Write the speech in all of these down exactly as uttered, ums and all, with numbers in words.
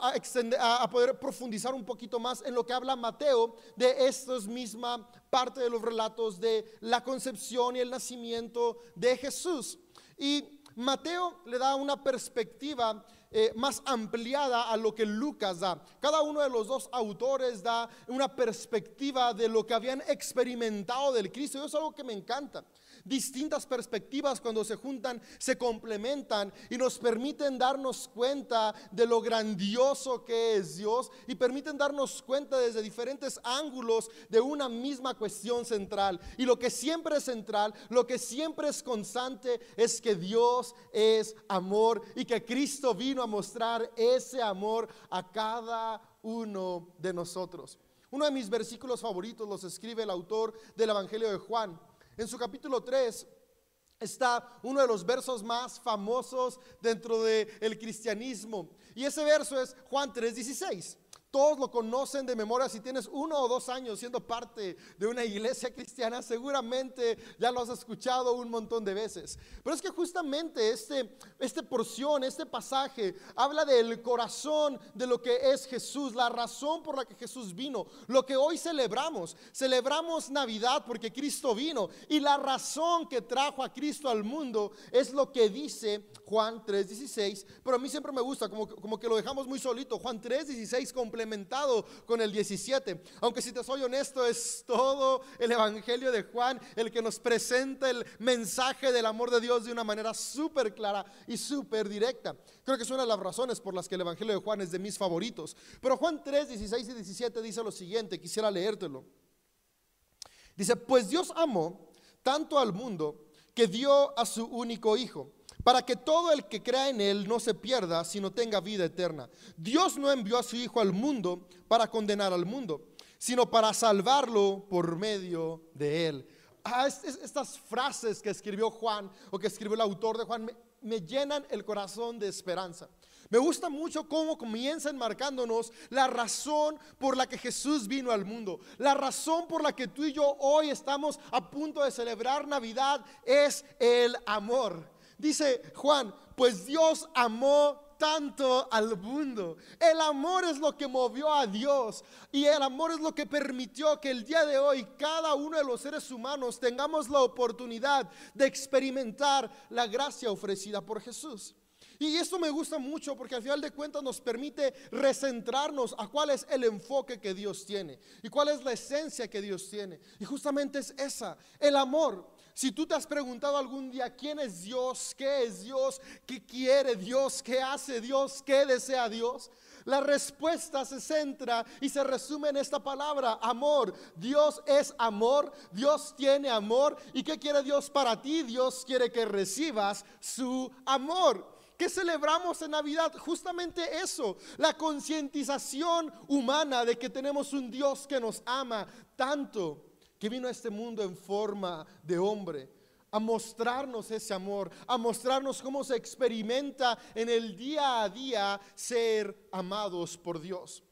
a, a, extender, a, a poder profundizar un poquito más en lo que habla Mateo de esta misma parte de los relatos de la concepción y el nacimiento de Jesús. Y Mateo le da una perspectiva eh, más ampliada a lo que Lucas da. Cada uno de los dos autores da una perspectiva de lo que habían experimentado del Cristo. Eso es algo que me encanta. Distintas perspectivas, cuando se juntan, se complementan y nos permiten darnos cuenta de lo grandioso que es Dios, y permiten darnos cuenta desde diferentes ángulos de una misma cuestión central. Y lo que siempre es central, lo que siempre es constante, es que Dios es amor, y que Cristo vino a mostrar ese amor a cada uno de nosotros. Uno de mis versículos favoritos los escribe el autor del Evangelio de Juan. En su capítulo tres está uno de los versos más famosos dentro del cristianismo, y ese verso es Juan tres dieciséis. Todos lo conocen de memoria. Si tienes uno o dos años siendo parte de una iglesia cristiana, seguramente ya lo has escuchado un montón de veces. Pero es que justamente este, esta porción, este pasaje, habla del corazón de lo que es Jesús, la razón por la que Jesús vino, lo que hoy celebramos. Celebramos Navidad porque Cristo vino, y la razón que trajo a Cristo al mundo es lo que dice Juan tres dieciséis. Pero a mí siempre me gusta, como, como que lo dejamos muy solito, Juan tres dieciséis completo con el diecisiete, aunque si te soy honesto, es todo el Evangelio de Juan el que nos presenta el mensaje del amor de Dios de una manera súper clara y súper directa. Creo que es una de las razones por las que el Evangelio de Juan es de mis favoritos. Pero Juan tres, dieciséis y diecisiete dice lo siguiente, quisiera leértelo. Dice: pues Dios amó tanto al mundo que dio a su único hijo, para que todo el que crea en él no se pierda, sino tenga vida eterna. Dios no envió a su Hijo al mundo para condenar al mundo, sino para salvarlo por medio de él. Ah, es, es, estas frases que escribió Juan, o que escribió el autor de Juan, me, me llenan el corazón de esperanza. Me gusta mucho cómo comienzan marcándonos la razón por la que Jesús vino al mundo. La razón por la que tú y yo hoy estamos a punto de celebrar Navidad es el amor. Dice Juan: pues Dios amó tanto al mundo. El amor es lo que movió a Dios, y el amor es lo que permitió que el día de hoy cada uno de los seres humanos tengamos la oportunidad de experimentar la gracia ofrecida por Jesús. Y esto me gusta mucho, porque al final de cuentas nos permite recentrarnos a cuál es el enfoque que Dios tiene y cuál es la esencia que Dios tiene. Y justamente es esa, el amor. Si tú te has preguntado algún día quién es Dios, qué es Dios, qué quiere Dios, qué hace Dios, qué desea Dios, la respuesta se centra y se resume en esta palabra: amor. Dios es amor, Dios tiene amor. ¿Y qué quiere Dios para ti? Dios quiere que recibas su amor. ¿Qué celebramos en Navidad? Justamente eso, la concientización humana de que tenemos un Dios que nos ama tanto, que vino a este mundo en forma de hombre, a mostrarnos ese amor, a mostrarnos cómo se experimenta en el día a día ser amados por Dios.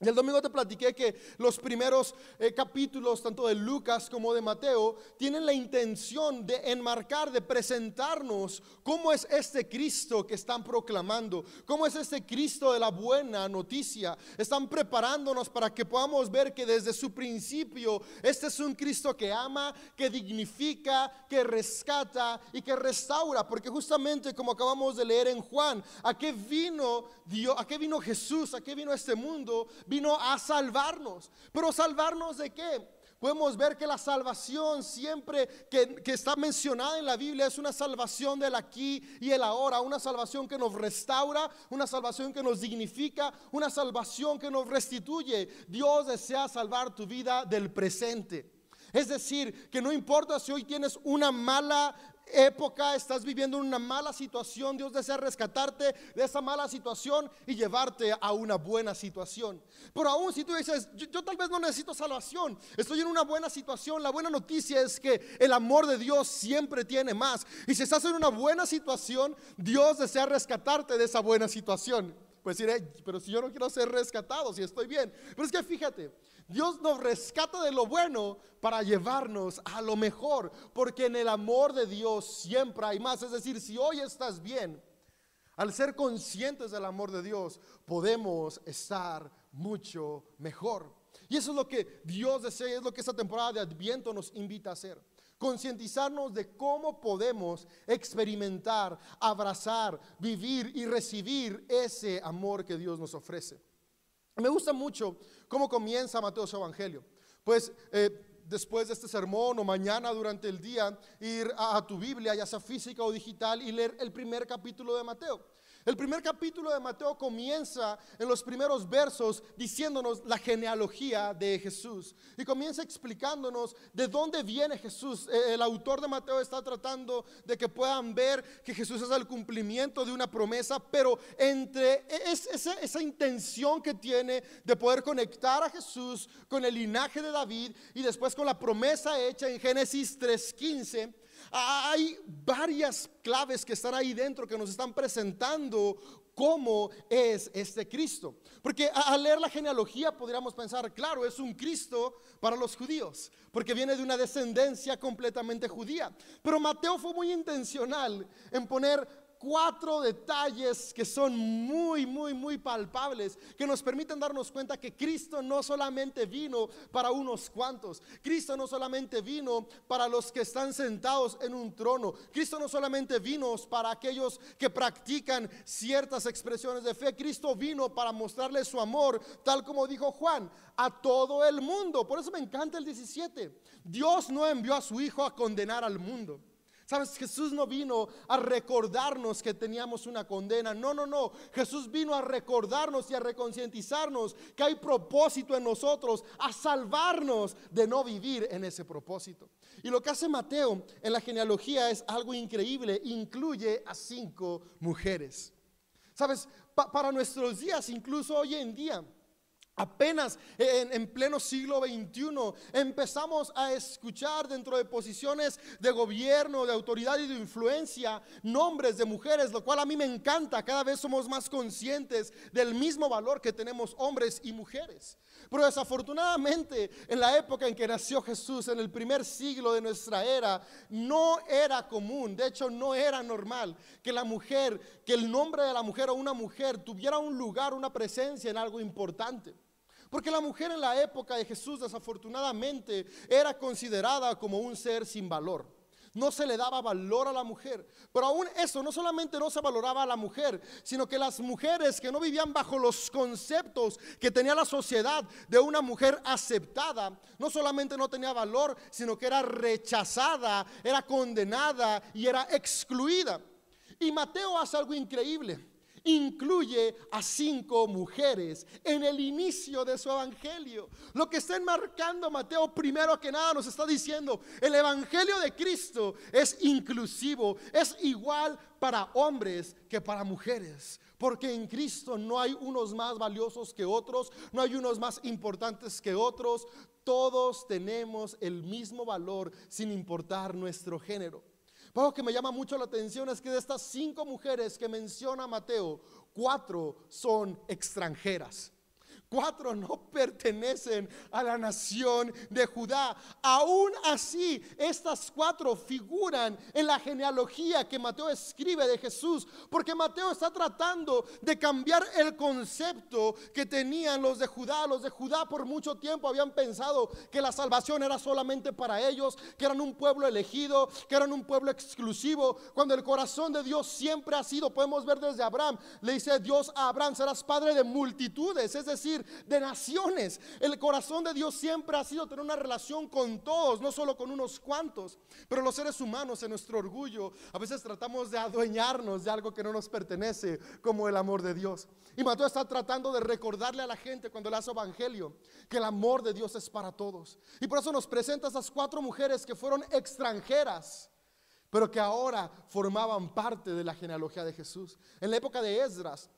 Y el domingo te platiqué que los primeros eh, capítulos, tanto de Lucas como de Mateo, tienen la intención de enmarcar, de presentarnos cómo es este Cristo que están proclamando, cómo es este Cristo de la buena noticia. Están preparándonos para que podamos ver que desde su principio este es un Cristo que ama, que dignifica, que rescata y que restaura. Porque justamente, como acabamos de leer en Juan, ¿a qué vino Dios? ¿A qué vino Jesús? ¿A qué vino este mundo? Vino a salvarnos. ¿Pero salvarnos de qué? Podemos ver que la salvación siempre que, que está mencionada en la Biblia es una salvación del aquí y el ahora, una salvación que nos restaura, una salvación que nos dignifica, una salvación que nos restituye. Dios desea salvar tu vida del presente. Es decir, que no importa si hoy tienes una mala época, estás viviendo una mala situación, Dios desea rescatarte de esa mala situación y llevarte a una buena situación. Pero aún si tú dices, yo, yo tal vez no necesito salvación, estoy en una buena situación, la buena noticia es que el amor de Dios siempre tiene más. Y si estás en una buena situación, Dios desea rescatarte de esa buena situación. Pues diré, hey, pero si yo no quiero ser rescatado, si estoy bien. Pero es que fíjate, Dios nos rescata de lo bueno para llevarnos a lo mejor, porque en el amor de Dios siempre hay más. Es decir, si hoy estás bien, Al ser conscientes del amor de Dios, podemos estar mucho mejor. Y eso es lo que Dios desea, es lo que esta temporada de Adviento nos invita a hacer. Concientizarnos de cómo podemos experimentar, abrazar, vivir y recibir ese amor que Dios nos ofrece. Me gusta mucho cómo comienza Mateo su evangelio. Pues eh, después de este sermón o mañana durante el día, ir a, a tu Biblia, ya sea física o digital, y leer el primer capítulo de Mateo. El primer capítulo de Mateo comienza en los primeros versos diciéndonos la genealogía de Jesús. Y comienza explicándonos de dónde viene Jesús. El autor de Mateo está tratando de que puedan ver que Jesús es el cumplimiento de una promesa, pero entre es, esa, esa intención que tiene de poder conectar a Jesús con el linaje de David y después con la promesa hecha en Génesis tres quince, hay varias claves que están ahí dentro que nos están presentando cómo es este Cristo. Porque al leer la genealogía podríamos pensar, claro, es un Cristo para los judíos, porque viene de una descendencia completamente judía. Pero Mateo fue muy intencional en poner cuatro detalles que son muy, muy, muy palpables, que nos permiten darnos cuenta que Cristo no solamente vino para unos cuantos. Cristo no solamente vino para los que están sentados en un trono. Cristo no solamente vino para aquellos que practican ciertas expresiones de fe. Cristo vino para mostrarle su amor, tal como dijo Juan, a todo el mundo. Por eso me encanta el diecisiete. Dios no envió a su hijo a condenar al mundo. ¿Sabes? Jesús no vino a recordarnos que teníamos una condena. No, no, no. Jesús vino a recordarnos y a reconcientizarnos que hay propósito en nosotros, a salvarnos de no vivir en ese propósito. Y lo que hace Mateo en la genealogía es algo increíble. Incluye a cinco mujeres. ¿Sabes? Pa- para nuestros días, incluso hoy en día, apenas en, en pleno siglo veintiuno empezamos a escuchar dentro de posiciones de gobierno, de autoridad y de influencia nombres de mujeres, lo cual a mí me encanta. Cada vez somos más conscientes del mismo valor que tenemos hombres y mujeres. Pero desafortunadamente, en la época en que nació Jesús, en el primer siglo de nuestra era, no era común, de hecho no era normal que la mujer, que el nombre de la mujer o una mujer tuviera un lugar, una presencia en algo importante. Porque la mujer en la época de Jesús, desafortunadamente, era considerada como un ser sin valor. No se le daba valor a la mujer. Pero aún eso, no solamente no se valoraba a la mujer, sino que las mujeres que no vivían bajo los conceptos que tenía la sociedad de una mujer aceptada, no solamente no tenía valor, sino que era rechazada, era condenada y era excluida. Y Mateo hace algo increíble. Incluye a cinco mujeres en el inicio de su evangelio. Lo que está enmarcando Mateo, primero que nada, nos está diciendo: el evangelio de Cristo es inclusivo, es igual para hombres que para mujeres. Porque en Cristo no hay unos más valiosos que otros, no hay unos más importantes que otros. Todos tenemos el mismo valor sin importar nuestro género. Algo que me llama mucho la atención es que de estas cinco mujeres que menciona Mateo, cuatro son extranjeras. Cuatro no pertenecen a la nación de Judá. Aún así, estas cuatro figuran en la genealogía que Mateo escribe de Jesús, porque Mateo está tratando de cambiar el concepto que tenían los de Judá. Los de Judá por mucho tiempo habían pensado que la salvación era solamente para ellos, que eran un pueblo elegido, que eran un pueblo exclusivo, cuando el corazón de Dios siempre ha sido, podemos ver desde Abraham, le dice Dios a Abraham: serás padre de multitudes, es decir, de naciones. El corazón de Dios siempre ha sido tener una relación con todos, no solo con unos cuantos. Pero los seres humanos, en nuestro orgullo, a veces tratamos de adueñarnos de algo que no nos pertenece, como el amor de Dios. Y Mateo está tratando de recordarle a la gente, cuando le hace evangelio, que el amor de Dios es para todos. Y por eso nos presenta a esas cuatro mujeres que fueron extranjeras, pero que ahora formaban parte de la genealogía de Jesús. En la época de Esdras,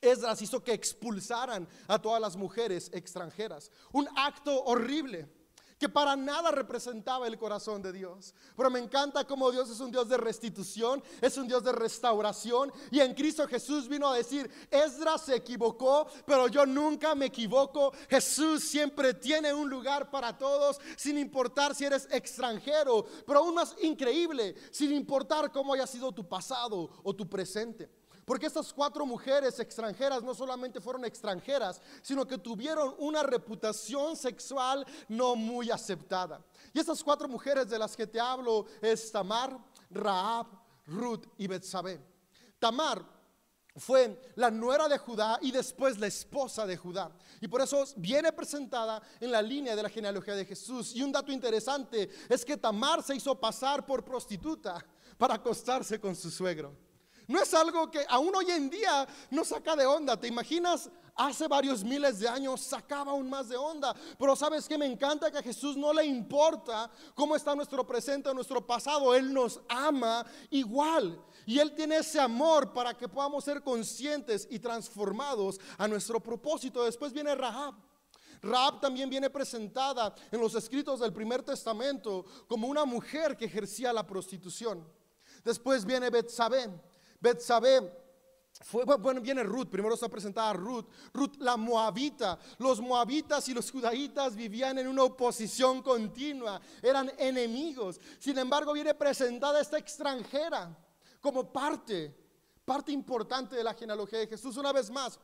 Esdras hizo que expulsaran a todas las mujeres extranjeras. Un acto horrible que para nada representaba el corazón de Dios. Pero me encanta cómo Dios es un Dios de restitución, es un Dios de restauración. Y en Cristo Jesús vino a decir: Esdras se equivocó, pero yo nunca me equivoco. Jesús siempre tiene un lugar para todos, sin importar si eres extranjero. Pero aún más increíble, sin importar cómo haya sido tu pasado o tu presente. Porque estas cuatro mujeres extranjeras no solamente fueron extranjeras, sino que tuvieron una reputación sexual no muy aceptada. Y estas cuatro mujeres de las que te hablo es Tamar, Rahab, Ruth y Betsabé. Tamar fue la nuera de Judá y después la esposa de Judá, y por eso viene presentada en la línea de la genealogía de Jesús. Y un dato interesante es que Tamar se hizo pasar por prostituta para acostarse con su suegro. No es algo que aún hoy en día nos saca de onda, ¿te imaginas? Hace varios miles de años sacaba aún más de onda. Pero sabes que me encanta que a Jesús no le importa cómo está nuestro presente o nuestro pasado. Él nos ama igual. Y Él tiene ese amor para que podamos ser conscientes y transformados a nuestro propósito. Después viene Rahab. Rahab también viene presentada en los escritos del primer testamento como una mujer que ejercía la prostitución. Después viene Betsabé. Betsabé. Fue, bueno, viene Ruth, primero está presentada Ruth, Ruth la moabita. Los moabitas y los judaítas vivían en una oposición continua, eran enemigos. Sin embargo, viene presentada esta extranjera como parte, parte importante de la genealogía de Jesús. Una vez más,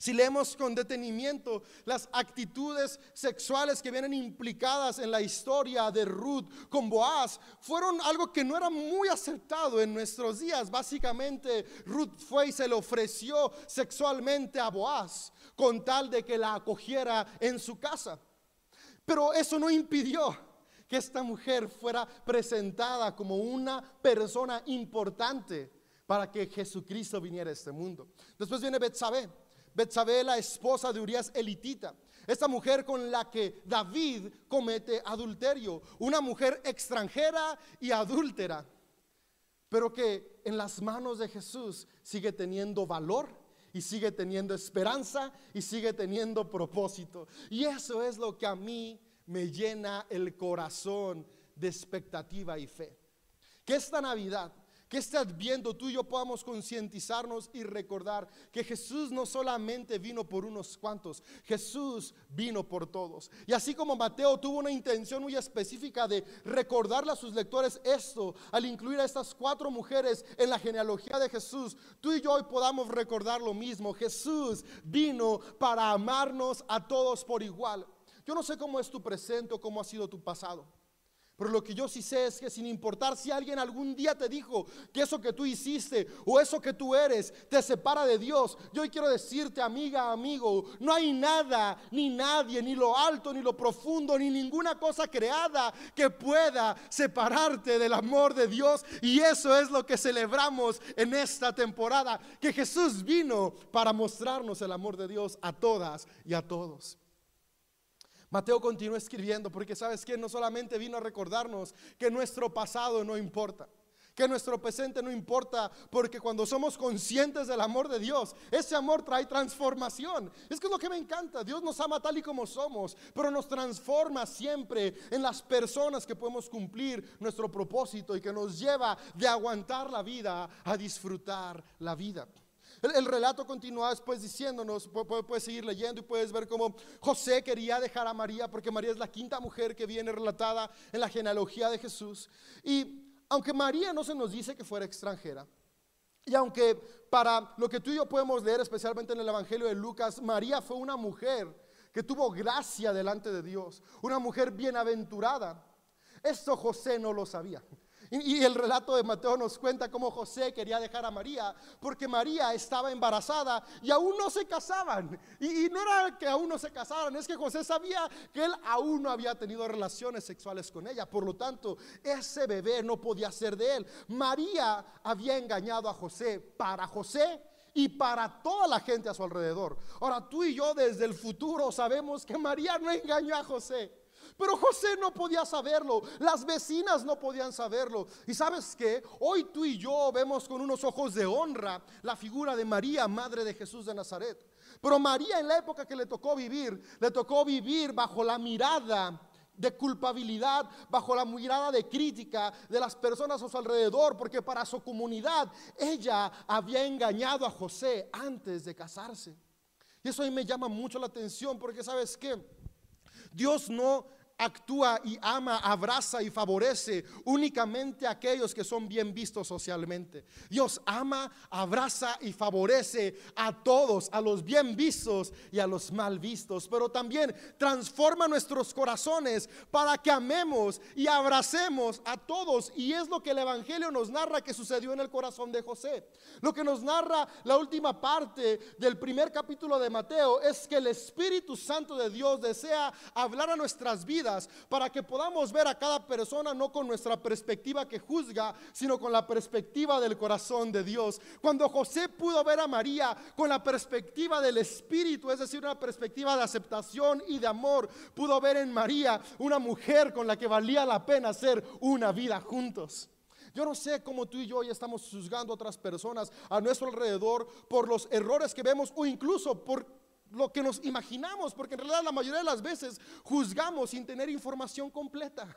si leemos con detenimiento las actitudes sexuales que vienen implicadas en la historia de Ruth con Boaz, fueron algo que no era muy aceptado en nuestros días. Básicamente, Ruth fue y se le ofreció sexualmente a Boaz con tal de que la acogiera en su casa. Pero eso no impidió que esta mujer fuera presentada como una persona importante para que Jesucristo viniera a este mundo. Después viene Betsabé. Betsabé, la esposa de Urías elitita, esta mujer con la que David comete adulterio, una mujer extranjera y adúltera, pero que en las manos de Jesús sigue teniendo valor y sigue teniendo esperanza y sigue teniendo propósito. Y eso es lo que a mí me llena el corazón de expectativa y fe. Que esta Navidad, que este Adviento tú y yo podamos concientizarnos y recordar que Jesús no solamente vino por unos cuantos, Jesús vino por todos. Y así como Mateo tuvo una intención muy específica de recordarle a sus lectores esto, al incluir a estas cuatro mujeres en la genealogía de Jesús, tú y yo hoy podamos recordar lo mismo. Jesús vino para amarnos a todos por igual. Yo no sé cómo es tu presente o cómo ha sido tu pasado, pero lo que yo sí sé es que sin importar si alguien algún día te dijo que eso que tú hiciste o eso que tú eres te separa de Dios, yo hoy quiero decirte, amiga, amigo, no hay nada, ni nadie, ni lo alto, ni lo profundo, ni ninguna cosa creada que pueda separarte del amor de Dios. Y eso es lo que celebramos en esta temporada, que Jesús vino para mostrarnos el amor de Dios a todas y a todos. Mateo continúa escribiendo porque sabes que no solamente vino a recordarnos que nuestro pasado no importa, que nuestro presente no importa, porque cuando somos conscientes del amor de Dios, ese amor trae transformación. Es que es lo que me encanta, Dios nos ama tal y como somos, pero nos transforma siempre en las personas que podemos cumplir nuestro propósito y que nos lleva de aguantar la vida a disfrutar la vida. El, el relato continúa después diciéndonos, puedes seguir leyendo y puedes ver cómo José quería dejar a María, porque María es la quinta mujer que viene relatada en la genealogía de Jesús. Y aunque María no se nos dice que fuera extranjera, y aunque para lo que tú y yo podemos leer, especialmente en el Evangelio de Lucas, María fue una mujer que tuvo gracia delante de Dios, una mujer bienaventurada, esto José no lo sabía. Y el relato de Mateo nos cuenta cómo José quería dejar a María porque María estaba embarazada y aún no se casaban. Y, y no era que aún no se casaran, es que José sabía que él aún no había tenido relaciones sexuales con ella. Por lo tanto, ese bebé no podía ser de él. María había engañado a José para José y para toda la gente a su alrededor. Ahora tú y yo desde el futuro sabemos que María no engañó a José, pero José no podía saberlo, las vecinas no podían saberlo. Y sabes que hoy tú y yo vemos con unos ojos de honra la figura de María, madre de Jesús de Nazaret. Pero María, en la época que le tocó vivir, le tocó vivir bajo la mirada de culpabilidad, bajo la mirada de crítica de las personas a su alrededor, porque para su comunidad ella había engañado a José antes de casarse. Y eso a mí me llama mucho la atención, porque sabes que Dios no actúa y ama, abraza y favorece únicamente a aquellos que son bien vistos socialmente. Dios ama, abraza y favorece a todos, a los bien vistos y a los mal vistos, pero también transforma nuestros corazones para que amemos y abracemos a todos. Y es lo que el Evangelio nos narra que sucedió en el corazón de José. Lo que nos narra la última parte del primer capítulo de Mateo es que el Espíritu Santo de Dios desea hablar a nuestras vidas, para que podamos ver a cada persona no con nuestra perspectiva que juzga, sino con la perspectiva del corazón de Dios. Cuando José pudo ver a María con la perspectiva del Espíritu, es decir, una perspectiva de aceptación y de amor, pudo ver en María una mujer con la que valía la pena hacer una vida juntos. Yo no sé cómo tú y yo hoy estamos juzgando a otras personas a nuestro alrededor por los errores que vemos o incluso por lo que nos imaginamos, porque en realidad la mayoría de las veces juzgamos sin tener información completa.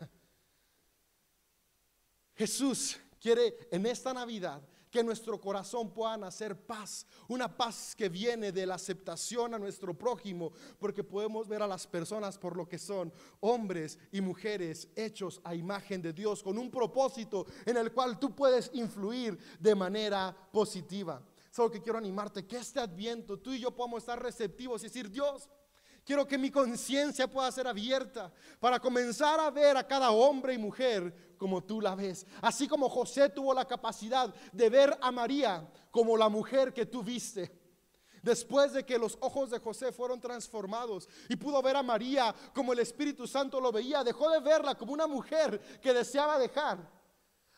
Jesús quiere en esta Navidad que nuestro corazón pueda nacer paz, una paz que viene de la aceptación a nuestro prójimo, porque podemos ver a las personas por lo que son, hombres y mujeres hechos a imagen de Dios, con un propósito en el cual tú puedes influir de manera positiva. Solo que quiero animarte que este Adviento tú y yo podamos estar receptivos y decir: Dios, quiero que mi conciencia pueda ser abierta para comenzar a ver a cada hombre y mujer como tú la ves. Así como José tuvo la capacidad de ver a María como la mujer que tú viste. Después de que los ojos de José fueron transformados y pudo ver a María como el Espíritu Santo lo veía, dejó de verla como una mujer que deseaba dejar,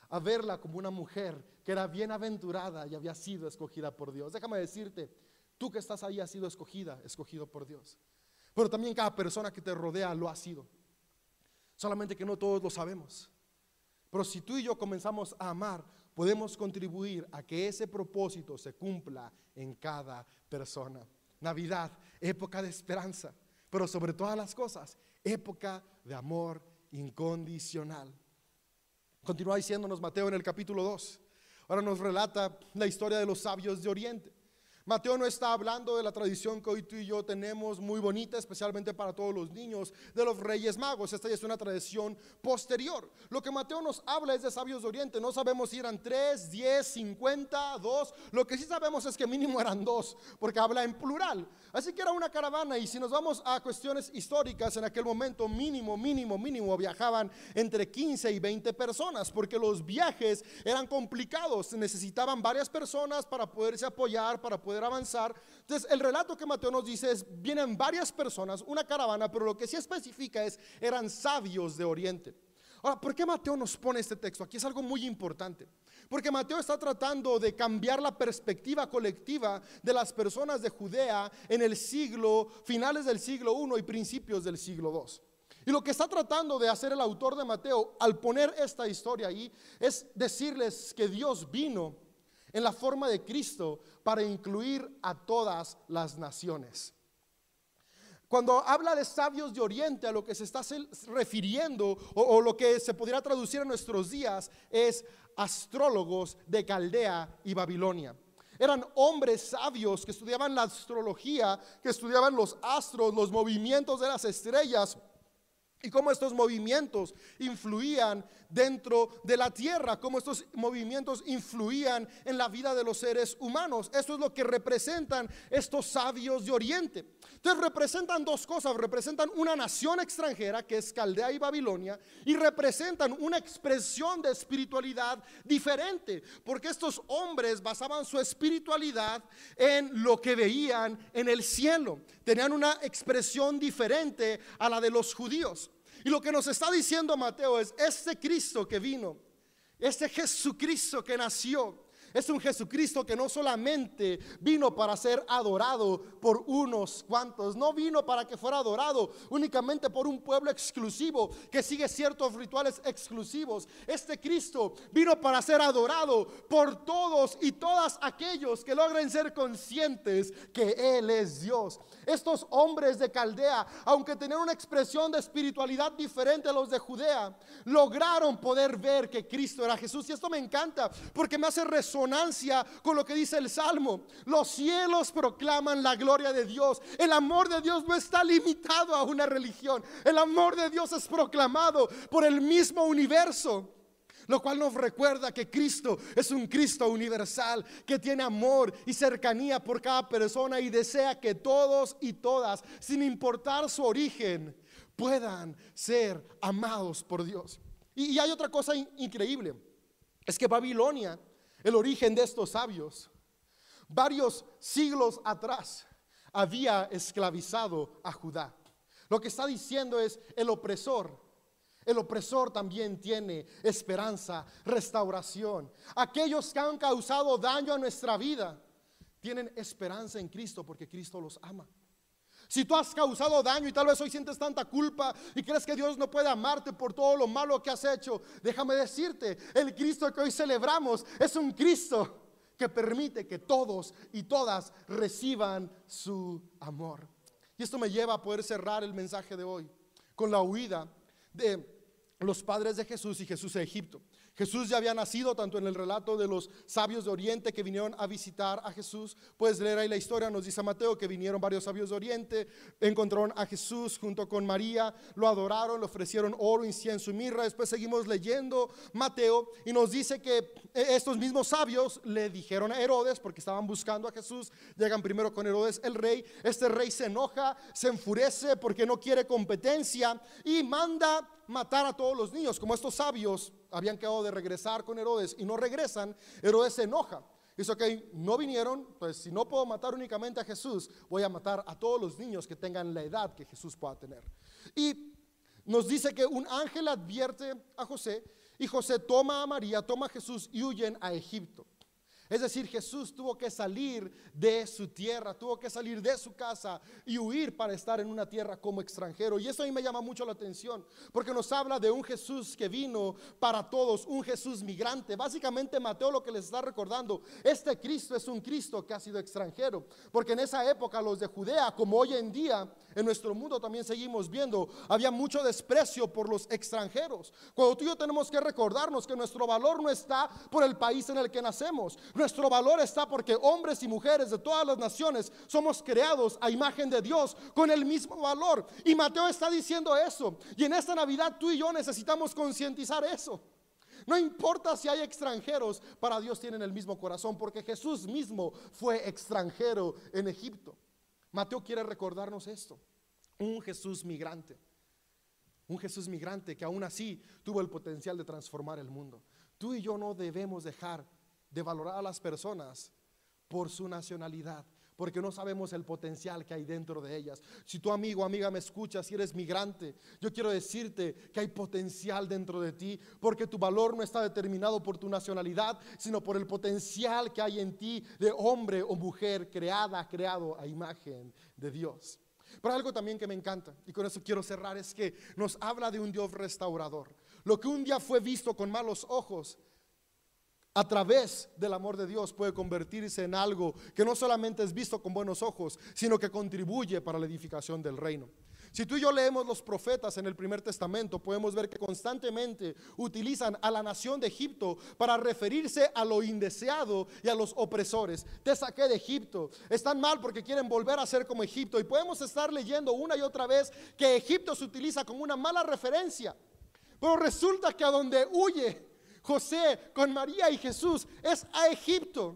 a verla como una mujer que era bienaventurada y había sido escogida por Dios. Déjame decirte, tú que estás ahí has sido escogida, escogido por Dios. Pero también cada persona que te rodea lo ha sido. Solamente que no todos lo sabemos. Pero si tú y yo comenzamos a amar, podemos contribuir a que ese propósito se cumpla en cada persona. Navidad, época de esperanza, pero sobre todas las cosas, época de amor incondicional. Continúa diciéndonos Mateo en el capítulo dos. Ahora nos relata la historia de los sabios de Oriente. Mateo no está hablando de la tradición que hoy tú y yo tenemos muy bonita, especialmente para todos los niños, de los Reyes Magos. Esta ya es una tradición posterior. Lo que Mateo nos habla es de sabios de Oriente. No sabemos si eran tres, diez, cincuenta, dos. Lo que sí sabemos es que mínimo eran dos, porque habla en plural. Así que era una caravana, y si nos vamos a cuestiones históricas, en aquel momento mínimo, mínimo, mínimo viajaban entre quince y veinte personas, porque los viajes eran complicados. Necesitaban varias personas para poderse apoyar, para poder avanzar. Entonces el relato que Mateo nos dice es: vienen varias personas, una caravana, pero lo que sí especifica es: eran sabios de Oriente. Ahora, ¿por qué Mateo nos pone este texto? Aquí es algo muy importante, porque Mateo está tratando de cambiar la perspectiva colectiva de las personas de Judea en el siglo, finales del siglo primero y principios del siglo segundo. Y lo que está tratando de hacer el autor de Mateo al poner esta historia ahí es decirles que Dios vino en la forma de Cristo para incluir a todas las naciones. Cuando habla de sabios de Oriente, a lo que se está refiriendo o, o lo que se podría traducir en nuestros días es astrólogos de Caldea y Babilonia. Eran hombres sabios que estudiaban la astrología, que estudiaban los astros, los movimientos de las estrellas, y cómo estos movimientos influían dentro de la tierra, cómo estos movimientos influían en la vida de los seres humanos. Eso es lo que representan estos sabios de Oriente. Entonces representan dos cosas: representan una nación extranjera que es Caldea y Babilonia, y representan una expresión de espiritualidad diferente, porque estos hombres basaban su espiritualidad en lo que veían en el cielo. Tenían una expresión diferente a la de los judíos. Y lo que nos está diciendo Mateo es: este Cristo que vino, este Jesucristo que nació, es un Jesucristo que no solamente vino para ser adorado por unos cuantos, no vino para que fuera adorado únicamente por un pueblo exclusivo que sigue ciertos rituales exclusivos. Este Cristo vino para ser adorado por todos y todas aquellos que logren ser conscientes que Él es Dios. Estos hombres de Caldea, aunque tenían una expresión de espiritualidad diferente a los de Judea, lograron poder ver que Cristo era Jesús. Y esto me encanta porque me hace resonar consonancia con lo que dice el Salmo. Los cielos proclaman la gloria de Dios. El amor de Dios no está limitado a una religión. El amor de Dios es proclamado por el mismo universo, lo cual nos recuerda que Cristo es un Cristo universal, que tiene amor y cercanía por cada persona y desea que todos y todas, sin importar su origen, puedan ser amados por Dios. Y, y hay otra cosa in, increíble, es que Babilonia, el origen de estos sabios, varios siglos atrás había esclavizado a Judá. Lo que está diciendo es el opresor. El opresor también tiene esperanza, restauración. Aquellos que han causado daño a nuestra vida tienen esperanza en Cristo porque Cristo los ama. Si tú has causado daño y tal vez hoy sientes tanta culpa y crees que Dios no puede amarte por todo lo malo que has hecho, déjame decirte, el Cristo que hoy celebramos es un Cristo que permite que todos y todas reciban su amor. Y esto me lleva a poder cerrar el mensaje de hoy con la huida de los padres de Jesús y Jesús a Egipto. Jesús ya había nacido, tanto en el relato de los sabios de Oriente que vinieron a visitar a Jesús. Puedes leer ahí la historia, nos dice Mateo que vinieron varios sabios de Oriente, encontraron a Jesús junto con María, lo adoraron, le ofrecieron oro, incienso y mirra. Después seguimos leyendo Mateo y nos dice que estos mismos sabios le dijeron a Herodes, porque estaban buscando a Jesús, llegan primero con Herodes el rey. Este rey se enoja, se enfurece porque no quiere competencia y manda matar a todos los niños. Como estos sabios habían quedado de regresar con Herodes y no regresan, Herodes se enoja. Dice, ok, no vinieron, pues si no puedo matar únicamente a Jesús, voy a matar a todos los niños que tengan la edad que Jesús pueda tener. Y nos dice que un ángel advierte a José y José toma a María, toma a Jesús y huyen a Egipto. Es decir, Jesús tuvo que salir de su tierra, tuvo que salir de su casa y huir para estar en una tierra como extranjero. Y eso a mí me llama mucho la atención, porque nos habla de un Jesús que vino para todos, un Jesús migrante. Básicamente Mateo lo que les está recordando, este Cristo es un Cristo que ha sido extranjero, porque en esa época los de Judea, como hoy en día en nuestro mundo también seguimos viendo, había mucho desprecio por los extranjeros. Cuando tú y yo tenemos que recordarnos que nuestro valor no está por el país en el que nacemos. Nuestro valor está porque hombres y mujeres de todas las naciones somos creados a imagen de Dios con el mismo valor. Y Mateo está diciendo eso. Y en esta Navidad tú y yo necesitamos concientizar eso. No importa si hay extranjeros, para Dios tienen el mismo corazón, porque Jesús mismo fue extranjero en Egipto. Mateo quiere recordarnos esto. Un Jesús migrante. Un Jesús migrante que aún así tuvo el potencial de transformar el mundo. Tú y yo no debemos dejar de valorar a las personas por su nacionalidad, porque no sabemos el potencial que hay dentro de ellas. Si tu amigo o amiga me escuchas, si eres migrante, yo quiero decirte que hay potencial dentro de ti, porque tu valor no está determinado por tu nacionalidad, sino por el potencial que hay en ti de hombre o mujer creada, creado a imagen de Dios. Pero algo también que me encanta, y con eso quiero cerrar, es que nos habla de un Dios restaurador. Lo que un día fue visto con malos ojos, a través del amor de Dios puede convertirse en algo que no solamente es visto con buenos ojos, sino que contribuye para la edificación del reino. Si tú y yo leemos los profetas en el primer testamento, podemos ver que constantemente utilizan a la nación de Egipto para referirse a lo indeseado y a los opresores. Te saqué de Egipto, están mal porque quieren volver a ser como Egipto. Y podemos estar leyendo una y otra vez que Egipto se utiliza como una mala referencia, pero resulta que a donde huye José con María y Jesús es a Egipto.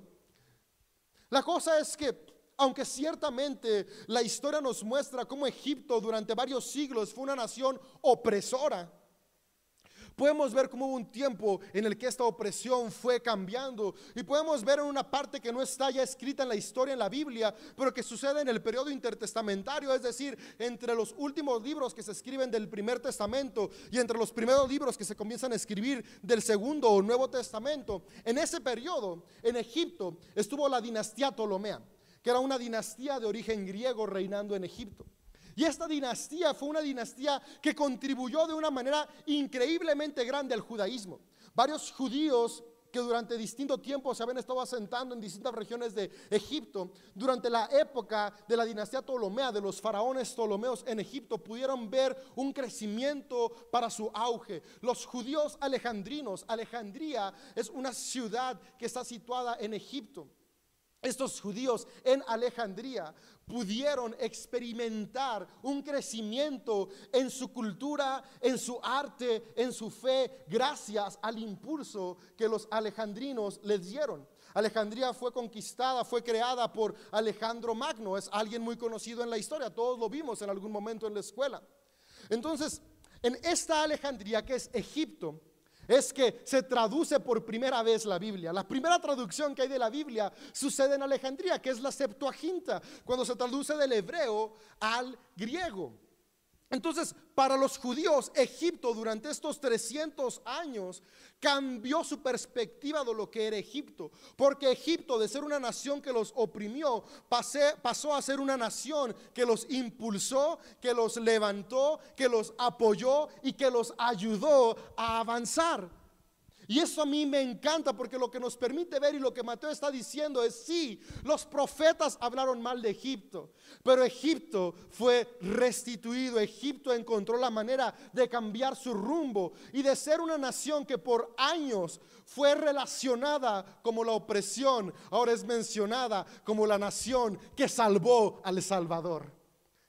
La cosa es que, aunque ciertamente la historia nos muestra cómo Egipto durante varios siglos fue una nación opresora, podemos ver cómo hubo un tiempo en el que esta opresión fue cambiando. Y podemos ver en una parte que no está ya escrita en la historia, en la Biblia, pero que sucede en el periodo intertestamentario, es decir, entre los últimos libros que se escriben del primer testamento y entre los primeros libros que se comienzan a escribir del segundo o nuevo testamento. En ese periodo, en Egipto, estuvo la dinastía Ptolomea, que era una dinastía de origen griego reinando en Egipto. Y esta dinastía fue una dinastía que contribuyó de una manera increíblemente grande al judaísmo. Varios judíos que durante distinto tiempo se habían estado asentando en distintas regiones de Egipto, durante la época de la dinastía Ptolomea, de los faraones Ptolomeos en Egipto, pudieron ver un crecimiento para su auge. Los judíos alejandrinos, Alejandría es una ciudad que está situada en Egipto. Estos judíos en Alejandría pudieron experimentar un crecimiento en su cultura, en su arte, en su fe, gracias al impulso que los alejandrinos les dieron. Alejandría fue conquistada, fue creada por Alejandro Magno, es alguien muy conocido en la historia, todos lo vimos en algún momento en la escuela. Entonces, en esta Alejandría que es Egipto, es que se traduce por primera vez la Biblia. La primera traducción que hay de la Biblia sucede en Alejandría, que es la Septuaginta, cuando se traduce del hebreo al griego. Entonces, para los judíos, Egipto durante estos trescientos años cambió su perspectiva de lo que era Egipto, porque Egipto, de ser una nación que los oprimió, pasé, pasó a ser una nación que los impulsó, que los levantó, que los apoyó y que los ayudó a avanzar. Y eso a mí me encanta, porque lo que nos permite ver y lo que Mateo está diciendo es: sí, los profetas hablaron mal de Egipto, pero Egipto fue restituido. Egipto encontró la manera de cambiar su rumbo y de ser una nación que por años fue relacionada como la opresión, ahora es mencionada como la nación que salvó al Salvador.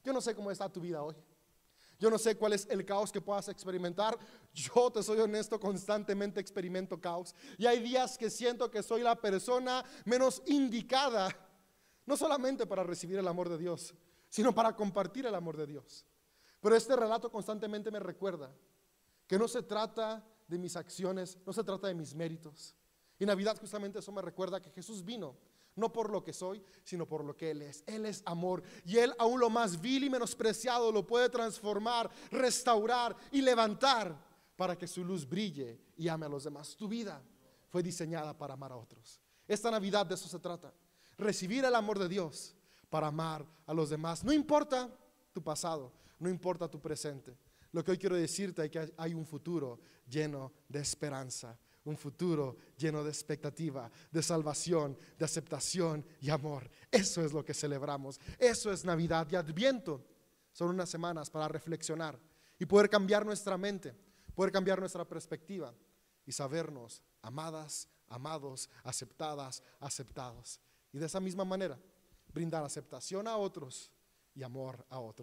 Yo no sé cómo está tu vida hoy. Yo no sé cuál es el caos que puedas experimentar. Yo te soy honesto, constantemente experimento caos. Y hay días que siento que soy la persona menos indicada, no solamente para recibir el amor de Dios, sino para compartir el amor de Dios. Pero este relato constantemente me recuerda que no se trata de mis acciones, no se trata de mis méritos. Y Navidad justamente eso me recuerda, que Jesús vino no por lo que soy, sino por lo que Él es. Él es amor, y Él aún lo más vil y menospreciado lo puede transformar, restaurar y levantar para que su luz brille y ame a los demás. Tu vida fue diseñada para amar a otros. Esta Navidad de eso se trata: recibir el amor de Dios para amar a los demás. No importa tu pasado, no importa tu presente. Lo que hoy quiero decirte es que hay un futuro lleno de esperanza. Un futuro lleno de expectativa, de salvación, de aceptación y amor. Eso es lo que celebramos. Eso es Navidad y Adviento. Son unas semanas para reflexionar y poder cambiar nuestra mente, poder cambiar nuestra perspectiva y sabernos amadas, amados, aceptadas, aceptados. Y de esa misma manera, brindar aceptación a otros y amor a otros.